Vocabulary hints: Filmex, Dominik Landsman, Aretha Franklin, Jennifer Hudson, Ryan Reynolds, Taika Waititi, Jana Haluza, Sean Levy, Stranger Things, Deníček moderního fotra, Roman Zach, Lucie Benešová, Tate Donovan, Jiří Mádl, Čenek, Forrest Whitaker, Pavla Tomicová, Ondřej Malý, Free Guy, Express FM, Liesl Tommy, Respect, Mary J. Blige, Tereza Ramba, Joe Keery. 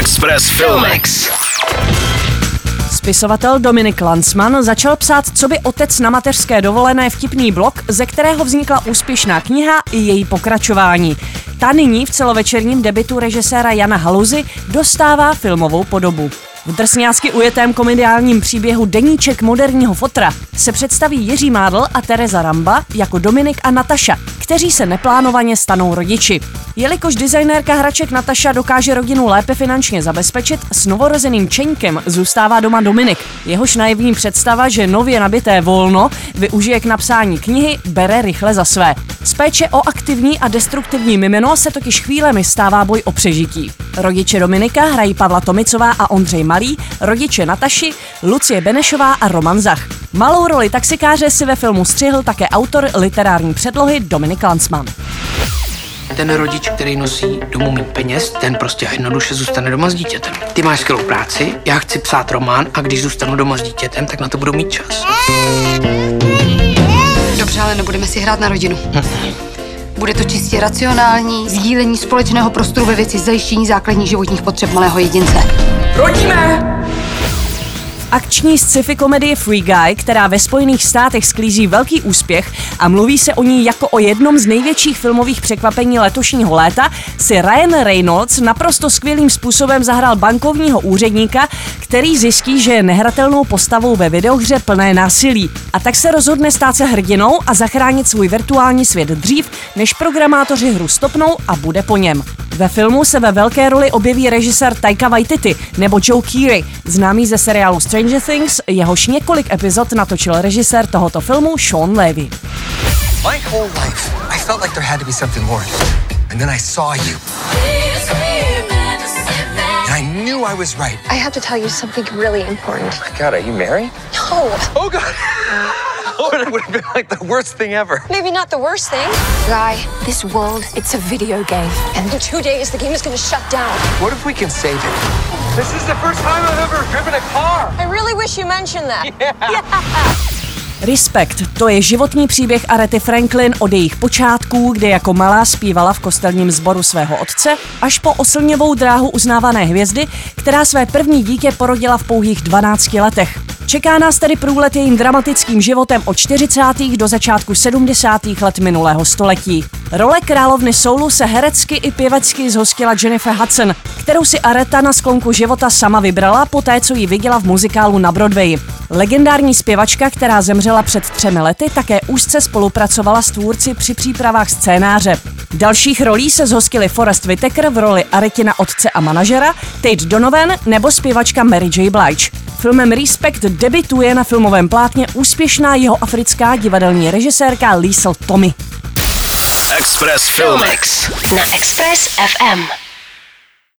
Express Filmex. Spisovatel Dominik Landsman začal psát co by otec na mateřské dovolené vtipný blog, ze kterého vznikla úspěšná kniha i její pokračování. Ta nyní v celovečerním debutu režiséra Jana Haluzy dostává filmovou podobu. V drsňácky ujetém komediálním příběhu Deníček moderního fotra se představí Jiří Mádl a Tereza Ramba jako Dominik a Nataša, kteří se neplánovaně stanou rodiči. Jelikož designérka hraček Nataša dokáže rodinu lépe finančně zabezpečit, s novorozeným Čenkem zůstává doma Dominik. Jehož naivní představa, že nově nabité volno využije k napsání knihy, bere rychle za své. Z péče o aktivní a destruktivní mimino se totiž chvílemi stává boj o přežití. Rodiče Dominika hrají Pavla Tomicová a Ondřej Malý, rodiče Nataši Lucie Benešová a Roman Zach. Malou roli taxikáře si ve filmu střihl také autor literární předlohy Dominik Landsman. Ten rodič, který nosí domů mít peněz, ten prostě jednoduše zůstane doma s dítětem. Ty máš skvělou práci, já chci psát román a když zůstanu doma s dítětem, tak na to budu mít čas. Dobře, ale nebudeme si hrát na rodinu. Bude to čistě racionální sdílení společného prostoru ve věci zajištění základních životních potřeb malého jedince. Rodíme! Akční sci-fi komedie Free Guy, která ve Spojených státech sklízí velký úspěch a mluví se o ní jako o jednom z největších filmových překvapení letošního léta, si Ryan Reynolds naprosto skvělým způsobem zahrál bankovního úředníka, který zjistí, že je nehratelnou postavou ve videohře plné násilí. A tak se rozhodne stát se hrdinou a zachránit svůj virtuální svět dřív, než programátoři hru stopnou a bude po něm. Ve filmu se ve velké roli objeví režisér Taika Waititi nebo Joe Keery, známý ze seriálu Stranger Things, jehož několik epizod natočil režisér tohoto filmu Sean Levy. My whole life, I felt like there had to be something more. And then I saw you. And I knew I was right. I have to tell you something really important. Oh my God, are you married? No. Oh God. Lord, it would have been like the worst thing ever. Maybe not the worst thing. Guy, this world, it's a video game. And in 2 days, the game is going to shut down. What if we can save it? This is the first time I've ever driven a car. I really wish you mentioned that. Yeah. Respect, to je životní příběh Arethy Franklin od jejich počátků, kde jako malá zpívala v kostelním sboru svého otce, až po oslnivou dráhu uznávané hvězdy, která své první dítě porodila v pouhých 12 letech. Čeká nás tedy průlet jejím dramatickým životem od 40. do začátku 70. let minulého století. Role královny soulu se herecky i pěvecky zhostila Jennifer Hudson, kterou si Aretha na sklonku života sama vybrala poté, co ji viděla v muzikálu na Broadwayi. Legendární zpěvačka, která zemřela před 3 lety, také úzce spolupracovala s tvůrci při přípravách scénáře. Dalších rolí se zhostili Forrest Whitaker v roli Arethina otce a manažera, Tate Donovan nebo zpěvačka Mary J. Blige. Filmem Respect debutuje na filmovém plátně úspěšná jihoafrická divadelní režisérka Liesl Tommy. Express Filmex na Express FM.